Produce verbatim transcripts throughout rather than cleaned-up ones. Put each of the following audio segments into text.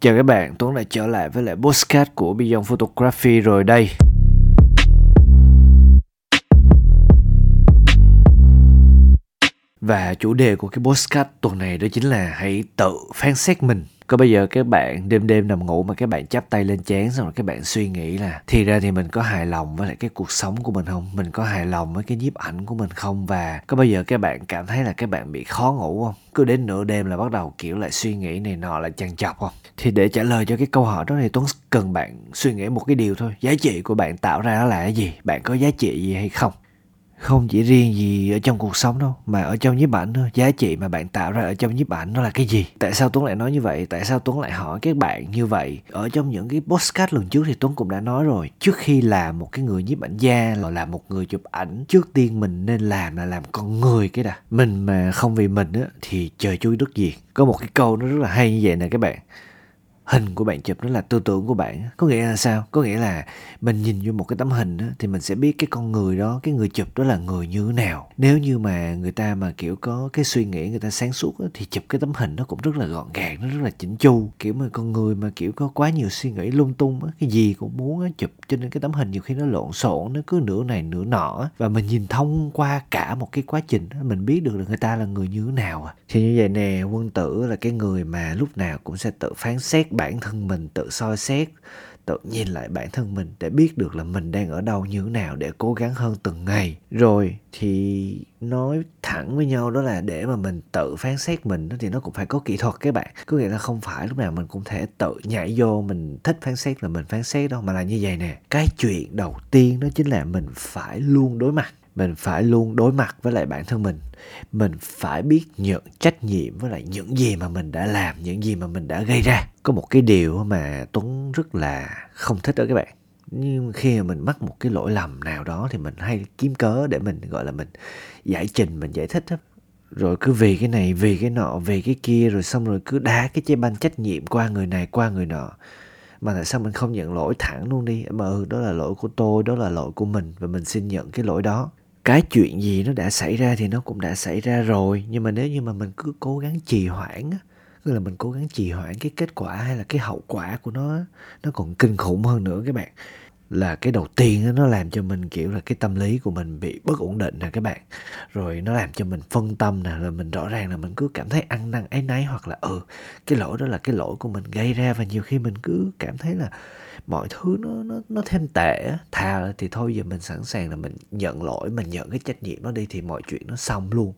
Chào các bạn, Tuấn lại trở lại với lại podcast của Beyond Photography rồi đây. Và chủ đề của cái podcast tuần này đó chính là hãy tự phán xét mình. Có bây giờ các bạn đêm đêm nằm ngủ mà các bạn chắp tay lên trán xong rồi các bạn suy nghĩ là thì ra thì mình có hài lòng với lại cái cuộc sống của mình không? Mình có hài lòng với cái nhiếp ảnh của mình không? Và có bao giờ các bạn cảm thấy là các bạn bị khó ngủ không? Cứ đến nửa đêm là bắt đầu kiểu lại suy nghĩ này nọ lại chằn chọc không? Thì để trả lời cho cái câu hỏi đó thì Tuấn cần bạn suy nghĩ một cái điều thôi. Giá trị của bạn tạo ra đó là cái gì? Bạn có giá trị gì hay không? Không chỉ riêng gì ở trong cuộc sống đâu, mà ở trong nhiếp ảnh thôi. Giá trị mà bạn tạo ra ở trong nhiếp ảnh nó là cái gì? Tại sao Tuấn lại nói như vậy? Tại sao Tuấn lại hỏi các bạn như vậy? Ở trong những cái podcast lần trước thì Tuấn cũng đã nói rồi. Trước khi làm một cái người nhiếp ảnh gia, rồi làm một người chụp ảnh, trước tiên mình nên làm là làm con người cái đã. Mình mà không vì mình á, thì trời chui đất diệt. Có một cái câu nó rất là hay như vậy nè các bạn. Hình của bạn chụp nó là tư tưởng của bạn. Có nghĩa là sao? Có nghĩa là mình nhìn vô một cái tấm hình đó, thì mình sẽ biết cái con người đó, cái người chụp đó là người như thế nào. Nếu như mà người ta mà kiểu có cái suy nghĩ, người ta sáng suốt đó, thì chụp cái tấm hình nó cũng rất là gọn gàng, nó rất là chỉnh chu. Kiểu mà con người mà kiểu có quá nhiều suy nghĩ lung tung đó, cái gì cũng muốn đó, chụp, cho nên cái tấm hình nhiều khi nó lộn xộn, nó cứ nửa này nửa nọ. Và mình nhìn thông qua cả một cái quá trình đó, mình biết được là người ta là người như thế nào. Thì như vậy nè, Quân Tử là cái người mà lúc nào cũng sẽ tự phán xét bản thân mình, tự soi xét, tự nhìn lại bản thân mình để biết được là mình đang ở đâu như thế nào để cố gắng hơn từng ngày. Rồi thì nói thẳng với nhau đó là để mà mình tự phán xét mình thì nó cũng phải có kỹ thuật các bạn. Có nghĩa là không phải lúc nào mình cũng thể tự nhảy vô mình thích phán xét là mình phán xét đâu, mà là như vậy nè. Cái chuyện đầu tiên đó chính là mình phải luôn đối mặt. Mình phải luôn đối mặt với lại bản thân mình. Mình phải biết nhận trách nhiệm với lại những gì mà mình đã làm, những gì mà mình đã gây ra. Có một cái điều mà Tuấn rất là không thích đó các bạn. Nhưng khi mà mình mắc một cái lỗi lầm nào đó thì mình hay kiếm cớ để mình gọi là mình giải trình, mình giải thích đó. Rồi cứ vì cái này, vì cái nọ, vì cái kia, rồi xong rồi cứ đá cái chế banh trách nhiệm qua người này, qua người nọ. Mà tại sao mình không nhận lỗi thẳng luôn đi? Mà ừ, đó là lỗi của tôi, đó là lỗi của mình và mình xin nhận cái lỗi đó. Cái chuyện gì nó đã xảy ra thì nó cũng đã xảy ra rồi. Nhưng mà nếu như mà mình cứ cố gắng trì hoãn, tức là mình cố gắng trì hoãn cái kết quả hay là cái hậu quả của nó, nó còn kinh khủng hơn nữa các bạn. Là cái đầu tiên nó làm cho mình kiểu là cái tâm lý của mình bị bất ổn định nè các bạn. Rồi nó làm cho mình phân tâm nè, là mình rõ ràng là mình cứ cảm thấy ăn năn áy náy, hoặc là ừ, cái lỗi đó là cái lỗi của mình gây ra. Và nhiều khi mình cứ cảm thấy là mọi thứ nó nó nó thêm tệ. Thà thì thôi giờ mình sẵn sàng là mình nhận lỗi, mình nhận cái trách nhiệm nó đi thì mọi chuyện nó xong luôn.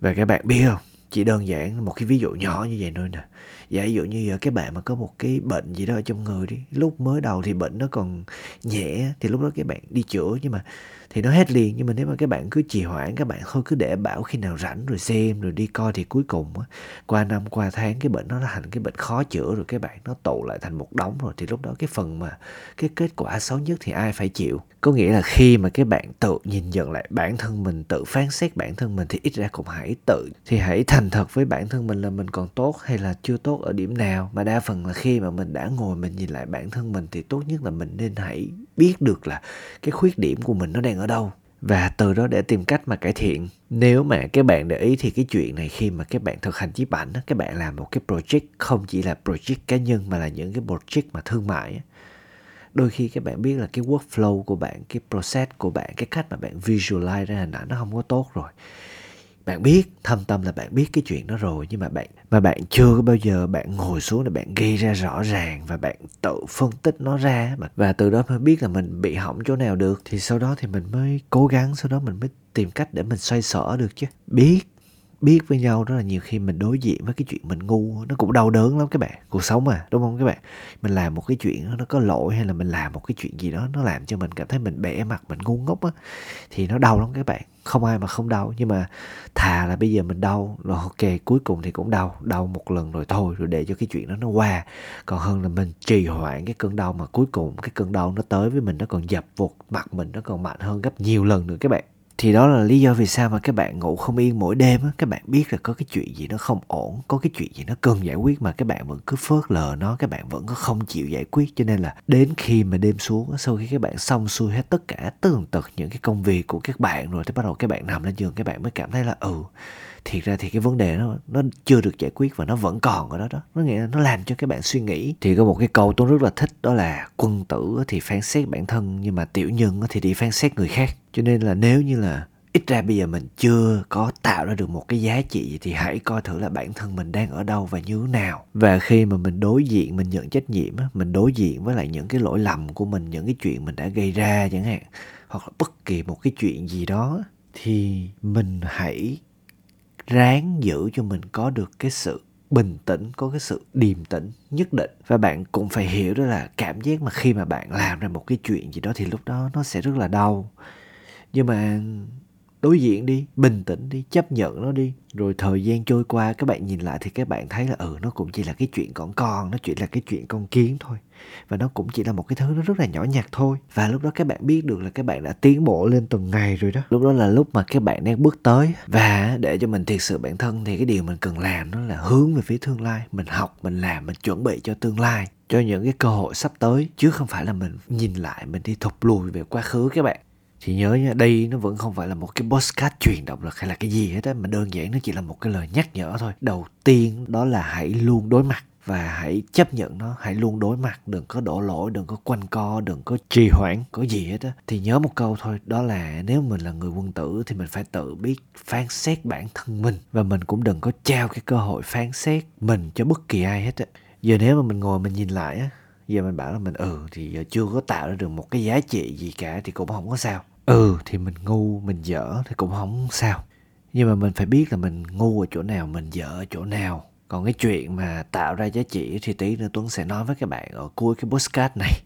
Và các bạn biết không, chỉ đơn giản một cái ví dụ nhỏ như vậy thôi nè. Giả dụ như giờ các bạn mà có một cái bệnh gì đó ở trong người đi, lúc mới đầu thì bệnh nó còn nhẹ thì lúc đó các bạn đi chữa nhưng mà thì nó hết liền. Nhưng mà nếu mà các bạn cứ trì hoãn, các bạn thôi cứ để bảo khi nào rảnh rồi xem rồi đi coi, thì cuối cùng qua năm qua tháng cái bệnh nó thành cái bệnh khó chữa rồi các bạn, nó tụ lại thành một đống rồi. Thì lúc đó cái phần mà cái kết quả xấu nhất thì ai phải chịu? Có nghĩa là khi mà các bạn tự nhìn nhận lại bản thân mình, tự phán xét bản thân mình thì ít ra cũng hãy tự thì hãy thành thật với bản thân mình là mình còn tốt hay là chưa tốt ở điểm nào. Mà đa phần là khi mà mình đã ngồi mình nhìn lại bản thân mình thì tốt nhất là mình nên hãy biết được là cái khuyết điểm của mình nó đang ở đâu và từ đó để tìm cách mà cải thiện. Nếu mà các bạn để ý thì cái chuyện này khi mà các bạn thực hành nhiếp ảnh, các bạn làm một cái project không chỉ là project cá nhân mà là những cái project mà thương mại, đôi khi các bạn biết là cái workflow của bạn, cái process của bạn, cái cách mà bạn visualize ra hình ảnh nó không có tốt rồi. Bạn biết, thâm tâm là bạn biết cái chuyện đó rồi, nhưng mà bạn mà bạn chưa bao giờ bạn ngồi xuống để bạn ghi ra rõ ràng và bạn tự phân tích nó ra mà, và từ đó mới biết là mình bị hỏng chỗ nào được. Thì sau đó thì mình mới cố gắng, sau đó mình mới tìm cách để mình xoay sở được chứ. Biết biết với nhau đó là nhiều khi mình đối diện với cái chuyện mình ngu nó cũng đau đớn lắm các bạn. Cuộc sống mà, đúng không các bạn? Mình làm một cái chuyện nó có lỗi hay là mình làm một cái chuyện gì đó nó làm cho mình cảm thấy mình bẽ mặt, mình ngu ngốc á, thì nó đau lắm các bạn. Không ai mà không đau, nhưng mà thà là bây giờ mình đau rồi ok, cuối cùng thì cũng đau đau một lần rồi thôi, rồi để cho cái chuyện đó nó qua, còn hơn là mình trì hoãn cái cơn đau mà cuối cùng cái cơn đau nó tới với mình, nó còn dập vột mặt mình, nó còn mạnh hơn gấp nhiều lần nữa các bạn. Thì đó là lý do vì sao mà các bạn ngủ không yên mỗi đêm á. Các bạn biết là có cái chuyện gì nó không ổn, có cái chuyện gì nó cần giải quyết mà các bạn vẫn cứ phớt lờ nó, các bạn vẫn có không chịu giải quyết. Cho nên là đến khi mà đêm xuống, sau khi các bạn xong xuôi hết tất cả tường tật những cái công việc của các bạn rồi thì bắt đầu các bạn nằm lên giường, các bạn mới cảm thấy là ừ thiệt ra thì cái vấn đề nó nó chưa được giải quyết và nó vẫn còn ở đó đó. Nó nghĩa là nó làm cho các bạn suy nghĩ. Thì có một cái câu tôi rất là thích, đó là quân tử thì phán xét bản thân, nhưng mà tiểu nhân thì đi phán xét người khác. Cho nên là nếu như là ít ra bây giờ mình chưa có tạo ra được một cái giá trị, thì hãy coi thử là bản thân mình đang ở đâu và như thế nào. Và khi mà mình đối diện, mình nhận trách nhiệm, mình đối diện với lại những cái lỗi lầm của mình, những cái chuyện mình đã gây ra chẳng hạn, hoặc là bất kỳ một cái chuyện gì đó, thì mình hãy ráng giữ cho mình có được cái sự bình tĩnh, có cái sự điềm tĩnh nhất định. Và bạn cũng phải hiểu đó là cảm giác mà khi mà bạn làm ra một cái chuyện gì đó thì lúc đó nó sẽ rất là đau. Nhưng mà đối diện đi, bình tĩnh đi, chấp nhận nó đi. Rồi thời gian trôi qua, các bạn nhìn lại thì các bạn thấy là ừ, nó cũng chỉ là cái chuyện con con, nó chỉ là cái chuyện con kiến thôi. Và nó cũng chỉ là một cái thứ nó rất là nhỏ nhặt thôi. Và lúc đó các bạn biết được là các bạn đã tiến bộ lên từng ngày rồi đó. Lúc đó là lúc mà các bạn đang bước tới. Và để cho mình thiệt sự bản thân thì cái điều mình cần làm đó là hướng về phía tương lai. Mình học, mình làm, mình chuẩn bị cho tương lai, cho những cái cơ hội sắp tới. Chứ không phải là mình nhìn lại, mình đi thụt lùi về quá khứ các bạn. Thì nhớ nha, đây nó vẫn không phải là một cái podcast truyền động lực hay là cái gì hết á, mà đơn giản nó chỉ là một cái lời nhắc nhở thôi. Đầu tiên đó là hãy luôn đối mặt và hãy chấp nhận nó, hãy luôn đối mặt, đừng có đổ lỗi, đừng có quanh co, đừng có trì hoãn, có gì hết á. Thì nhớ một câu thôi, đó là nếu mình là người quân tử thì mình phải tự biết phán xét bản thân mình, và mình cũng đừng có trao cái cơ hội phán xét mình cho bất kỳ ai hết á. Giờ nếu mà mình ngồi mình nhìn lại á, giờ mình bảo là mình ừ thì giờ chưa có tạo ra được một cái giá trị gì cả thì cũng không có sao. Ừ thì mình ngu, mình dở thì cũng không sao. Nhưng mà mình phải biết là mình ngu ở chỗ nào, mình dở ở chỗ nào. Còn cái chuyện mà tạo ra giá trị thì tí nữa Tuấn sẽ nói với các bạn ở cuối cái podcast này.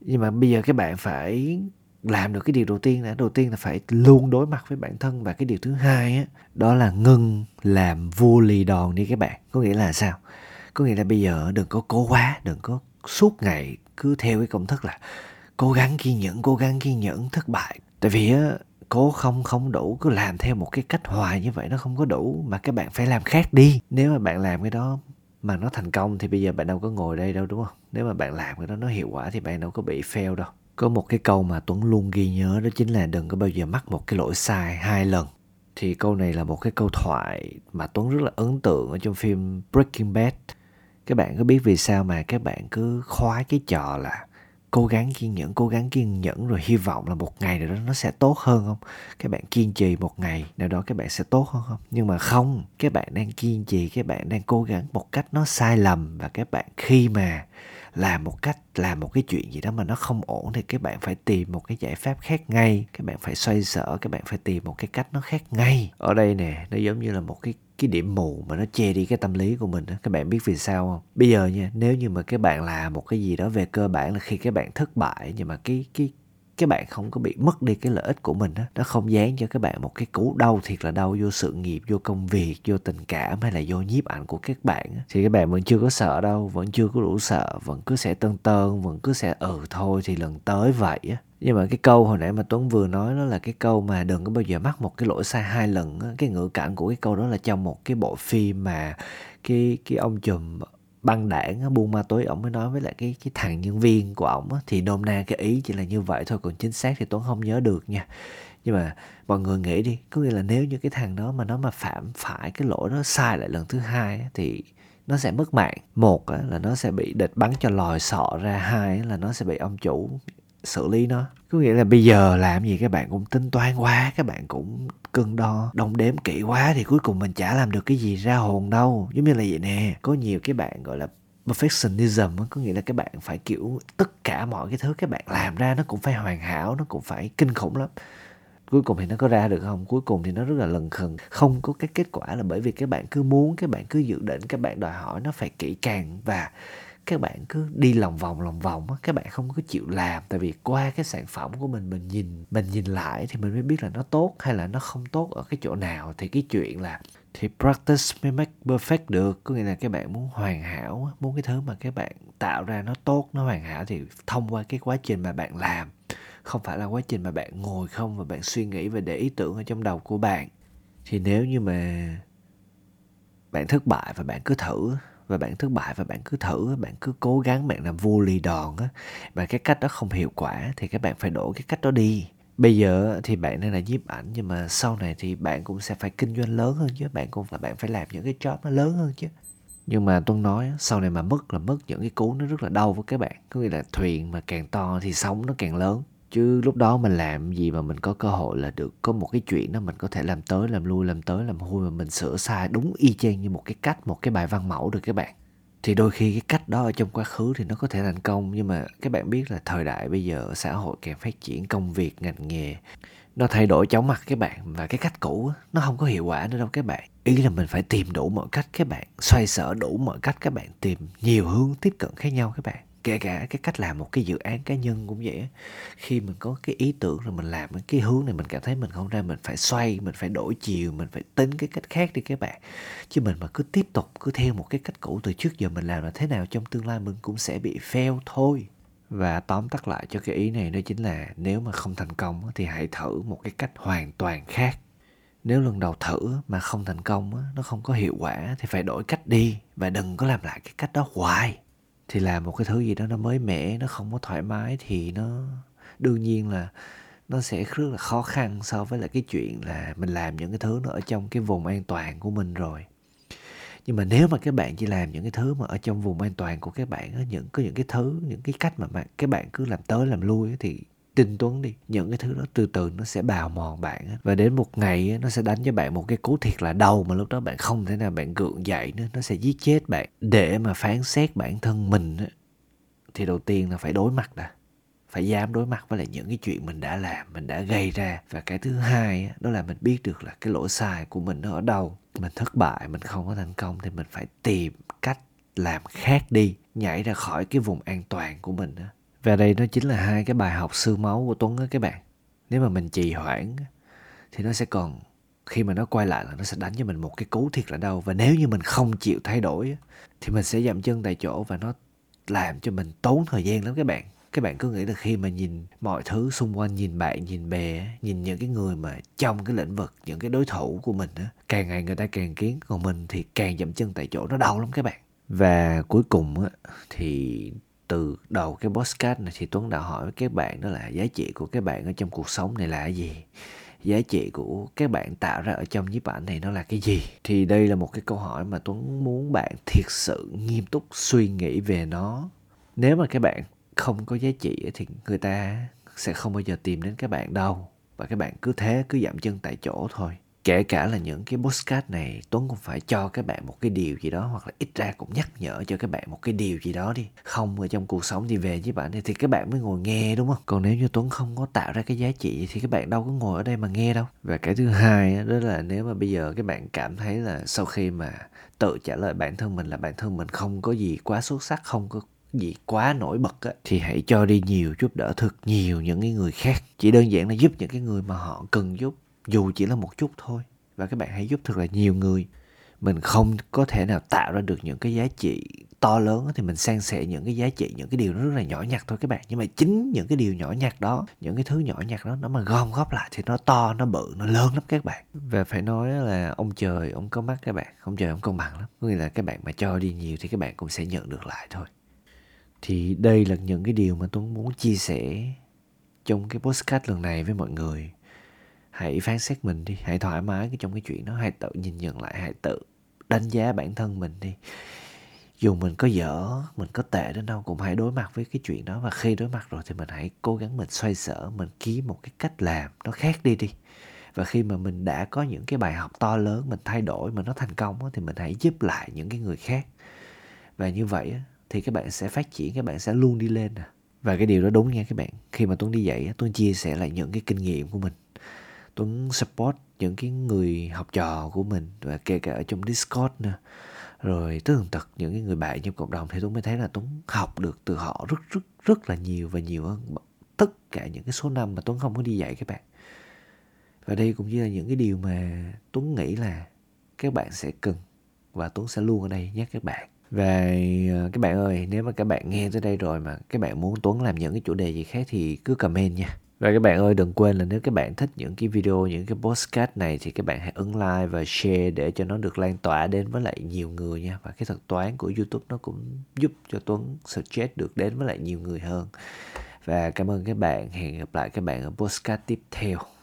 Nhưng mà bây giờ các bạn phải làm được cái điều đầu tiên là đầu tiên là phải luôn đối mặt với bản thân. Và cái điều thứ hai á, đó là ngừng làm vua lì đòn đi các bạn. Có nghĩa là sao? Có nghĩa là bây giờ đừng có cố quá, đừng có suốt ngày cứ theo cái công thức là cố gắng kiên nhẫn, cố gắng kiên nhẫn, thất bại. Tại vì á, cố không không đủ, cứ làm theo một cái cách hoài như vậy nó không có đủ, mà các bạn phải làm khác đi. Nếu mà bạn làm cái đó mà nó thành công thì bây giờ bạn đâu có ngồi đây đâu, đúng không? Nếu mà bạn làm cái đó nó hiệu quả thì bạn đâu có bị fail đâu. Có một cái câu mà Tuấn luôn ghi nhớ, đó chính là đừng có bao giờ mắc một cái lỗi sai hai lần. Thì câu này là một cái câu thoại mà Tuấn rất là ấn tượng ở trong phim Breaking Bad. Các bạn có biết vì sao mà các bạn cứ khoái cái trò là cố gắng kiên nhẫn, cố gắng kiên nhẫn rồi hy vọng là một ngày nào đó nó sẽ tốt hơn không? Các bạn kiên trì một ngày nào đó các bạn sẽ tốt hơn không? Nhưng mà không, các bạn đang kiên trì, các bạn đang cố gắng một cách nó sai lầm. Và các bạn khi mà làm một cách, làm một cái chuyện gì đó mà nó không ổn thì các bạn phải tìm một cái giải pháp khác ngay. Các bạn phải xoay sở, các bạn phải tìm một cái cách nó khác ngay. Ở đây nè, nó giống như là một cái cái điểm mù mà nó che đi cái tâm lý của mình đó. Các bạn biết vì sao không? Bây giờ nha, nếu như mà các bạn làm một cái gì đó về cơ bản là khi các bạn thất bại, nhưng mà cái cái các bạn không có bị mất đi cái lợi ích của mình đó. Nó không dán cho các bạn một cái cú đau thiệt là đau vô sự nghiệp, vô công việc, vô tình cảm hay là vô nhiếp ảnh của các bạn đó. Thì các bạn vẫn chưa có sợ đâu, vẫn chưa có đủ sợ, vẫn cứ sẽ tơn tơn, vẫn cứ sẽ ừ thôi thì lần tới vậy á. Nhưng mà cái câu hồi nãy mà Tuấn vừa nói đó là cái câu mà đừng có bao giờ mắc một cái lỗi sai hai lần á. Cái ngữ cảnh của cái câu đó là trong một cái bộ phim mà cái, cái ông trùm băng đảng buôn ma túy, ổng mới nói với lại cái cái thằng nhân viên của ổng, thì nôm na cái ý chỉ là như vậy thôi, còn chính xác thì Tuấn không nhớ được nha. Nhưng mà mọi người nghĩ đi, có nghĩa là nếu như cái thằng đó mà nó mà phạm phải cái lỗi nó sai lại lần thứ hai thì nó sẽ mất mạng. Một là nó sẽ bị địch bắn cho lòi sọ ra, hai là nó sẽ bị ông chủ xử lý nó. Có nghĩa là bây giờ làm gì các bạn cũng tính toán quá, các bạn cũng cân đo đong đếm kỹ quá thì cuối cùng mình chả làm được cái gì ra hồn đâu. Giống như là vậy nè, có nhiều cái bạn gọi là perfectionism, có nghĩa là các bạn phải kiểu tất cả mọi cái thứ các bạn làm ra nó cũng phải hoàn hảo, nó cũng phải kinh khủng lắm. Cuối cùng thì nó có ra được không? Cuối cùng thì nó rất là lần khần, không có cái kết quả, là bởi vì các bạn cứ muốn, các bạn cứ dự định, các bạn đòi hỏi nó phải kỹ càng và các bạn cứ đi lòng vòng lòng vòng á, các bạn không có chịu làm. Tại vì qua cái sản phẩm của mình, mình nhìn mình nhìn lại thì mình mới biết là nó tốt hay là nó không tốt ở cái chỗ nào. Thì cái chuyện là thì practice mới make perfect được, có nghĩa là các bạn muốn hoàn hảo, muốn cái thứ mà các bạn tạo ra nó tốt, nó hoàn hảo thì thông qua cái quá trình mà bạn làm, không phải là quá trình mà bạn ngồi không và bạn suy nghĩ và để ý tưởng ở trong đầu của bạn. Thì nếu như mà Bạn thất bại và bạn cứ thử, và bạn thất bại và bạn cứ thử, bạn cứ cố gắng, bạn làm vô lì đòn á, mà cái cách đó không hiệu quả thì các bạn phải đổi cái cách đó đi. Bây giờ thì bạn đang là nhiếp ảnh, nhưng mà sau này thì bạn cũng sẽ phải kinh doanh lớn hơn chứ, bạn cũng là bạn phải làm những cái job nó lớn hơn chứ. Nhưng mà Tuấn nói sau này mà mất là mất những cái cú nó rất là đau với các bạn. Có nghĩa là thuyền mà càng to thì sóng nó càng lớn. Chứ lúc đó mình làm gì mà mình có cơ hội là được có một cái chuyện đó mình có thể làm tới, làm lui, làm tới, làm hui mà mình sửa sai đúng y chang như một cái cách, một cái bài văn mẫu được các bạn. Thì đôi khi cái cách đó ở trong quá khứ thì nó có thể thành công, nhưng mà các bạn biết là thời đại bây giờ, xã hội càng phát triển, công việc, ngành nghề nó thay đổi chóng mặt các bạn, và cái cách cũ nó không có hiệu quả nữa đâu các bạn. Ý là mình phải tìm đủ mọi cách các bạn, xoay sở đủ mọi cách các bạn, tìm nhiều hướng tiếp cận khác nhau các bạn. Kể cả cái cách làm một cái dự án cá nhân cũng vậy. Khi mình có cái ý tưởng rồi mình làm cái hướng này mình cảm thấy mình không ra, mình phải xoay, mình phải đổi chiều, mình phải tính cái cách khác đi các bạn. Chứ mình mà cứ tiếp tục, cứ theo một cái cách cũ từ trước giờ mình làm là thế nào trong tương lai mình cũng sẽ bị fail thôi. Và tóm tắt lại cho cái ý này đó chính là nếu mà không thành công thì hãy thử một cái cách hoàn toàn khác. Nếu lần đầu thử mà không thành công, nó không có hiệu quả thì phải đổi cách đi, và đừng có làm lại cái cách đó hoài. Thì làm một cái thứ gì đó nó mới mẻ, nó không có thoải mái thì nó đương nhiên là nó sẽ rất là khó khăn so với là cái chuyện là mình làm những cái thứ nó ở trong cái vùng an toàn của mình rồi. Nhưng mà nếu mà các bạn chỉ làm những cái thứ mà ở trong vùng an toàn của các bạn, những có những cái thứ, những cái cách mà các bạn cứ làm tới làm lui thì tin Tuấn đi, những cái thứ đó từ từ nó sẽ bào mòn bạn, và đến một ngày nó sẽ đánh cho bạn một cái cú thiệt là đau mà lúc đó bạn không thể nào bạn gượng dậy nữa, nó sẽ giết chết bạn. Để mà phán xét bản thân mình thì đầu tiên là phải đối mặt đã, phải dám đối mặt với lại những cái chuyện mình đã làm, mình đã gây ra. Và cái thứ hai đó là mình biết được là cái lỗi sai của mình nó ở đâu. Mình thất bại, mình không có thành công thì mình phải tìm cách làm khác đi, nhảy ra khỏi cái vùng an toàn của mình. Và đây nó chính là hai cái bài học xương máu của Tuấn á các bạn. Nếu mà mình trì hoãn thì nó sẽ còn, khi mà nó quay lại là nó sẽ đánh cho mình một cái cú thiệt là đau. Và nếu như mình không chịu thay đổi thì mình sẽ dậm chân tại chỗ, và nó làm cho mình tốn thời gian lắm các bạn. Các bạn cứ nghĩ là khi mà nhìn mọi thứ xung quanh, nhìn bạn, nhìn bè, nhìn những cái người mà trong cái lĩnh vực, những cái đối thủ của mình á, càng ngày người ta càng kiến, còn mình thì càng dậm chân tại chỗ, nó đau lắm các bạn. Và cuối cùng á thì từ đầu cái podcast này thì Tuấn đã hỏi các bạn đó là giá trị của các bạn ở trong cuộc sống này là gì? Giá trị của các bạn tạo ra ở trong nhiếp ảnh này nó là cái gì? Thì đây là một cái câu hỏi mà Tuấn muốn bạn thiệt sự nghiêm túc suy nghĩ về nó. Nếu mà các bạn không có giá trị thì người ta sẽ không bao giờ tìm đến các bạn đâu. Và các bạn cứ thế, cứ dậm chân tại chỗ thôi. Kể cả là những cái podcast này, Tuấn cũng phải cho các bạn một cái điều gì đó, hoặc là ít ra cũng nhắc nhở cho các bạn một cái điều gì đó đi. Không, ở trong cuộc sống thì về với bạn thì các bạn mới ngồi nghe, đúng không? Còn nếu như Tuấn không có tạo ra cái giá trị thì các bạn đâu có ngồi ở đây mà nghe đâu. Và cái thứ hai đó là nếu mà bây giờ các bạn cảm thấy là sau khi mà tự trả lời bản thân mình là bản thân mình không có gì quá xuất sắc, không có gì quá nổi bật á, thì hãy cho đi nhiều, giúp đỡ thật nhiều những cái người khác. Chỉ đơn giản là giúp những cái người mà họ cần giúp, dù chỉ là một chút thôi. Và các bạn hãy giúp thật là nhiều người. Mình không có thể nào tạo ra được những cái giá trị to lớn thì mình san sẻ những cái giá trị, những cái điều nó rất là nhỏ nhặt thôi các bạn. Nhưng mà chính những cái điều nhỏ nhặt đó, những cái thứ nhỏ nhặt đó, nó mà gom góp lại thì nó to, nó bự, nó lớn lắm các bạn. Và phải nói là ông trời, ông có mắt các bạn. Ông trời, ông công bằng lắm. Có nghĩa là các bạn mà cho đi nhiều thì các bạn cũng sẽ nhận được lại thôi. Thì đây là những cái điều mà tôi muốn chia sẻ trong cái podcast lần này với mọi người. Hãy phán xét mình đi, hãy thoải mái trong cái chuyện đó, hãy tự nhìn nhận lại, hãy tự đánh giá bản thân mình đi. Dù mình có dở, mình có tệ đến đâu cũng hãy đối mặt với cái chuyện đó. Và khi đối mặt rồi thì mình hãy cố gắng mình xoay sở, mình kiếm một cái cách làm nó khác đi đi. Và khi mà mình đã có những cái bài học to lớn, mình thay đổi, mà nó thành công thì mình hãy giúp lại những cái người khác. Và như vậy thì các bạn sẽ phát triển, các bạn sẽ luôn đi lên. Và cái điều đó đúng nha các bạn. Khi mà Tuấn đi dạy, Tuấn chia sẻ lại những cái kinh nghiệm của mình. Tuấn support những cái người học trò của mình, và kể cả ở trong Discord nữa. Rồi tới tận tật những cái người bạn trong cộng đồng, thì Tuấn mới thấy là Tuấn học được từ họ rất rất rất là nhiều, và nhiều hơn tất cả những cái số năm mà Tuấn không có đi dạy các bạn. Và đây cũng như là những cái điều mà Tuấn nghĩ là các bạn sẽ cần, và Tuấn sẽ luôn ở đây nhắc các bạn. Và các bạn ơi, nếu mà các bạn nghe tới đây rồi mà các bạn muốn Tuấn làm những cái chủ đề gì khác thì cứ comment nha. Rồi các bạn ơi, đừng quên là nếu các bạn thích những cái video, những cái podcast này thì các bạn hãy ấn like và share để cho nó được lan tỏa đến với lại nhiều người nha. Và cái thuật toán của YouTube nó cũng giúp cho Tuấn suggest được đến với lại nhiều người hơn. Và cảm ơn các bạn. Hẹn gặp lại các bạn ở podcast tiếp theo.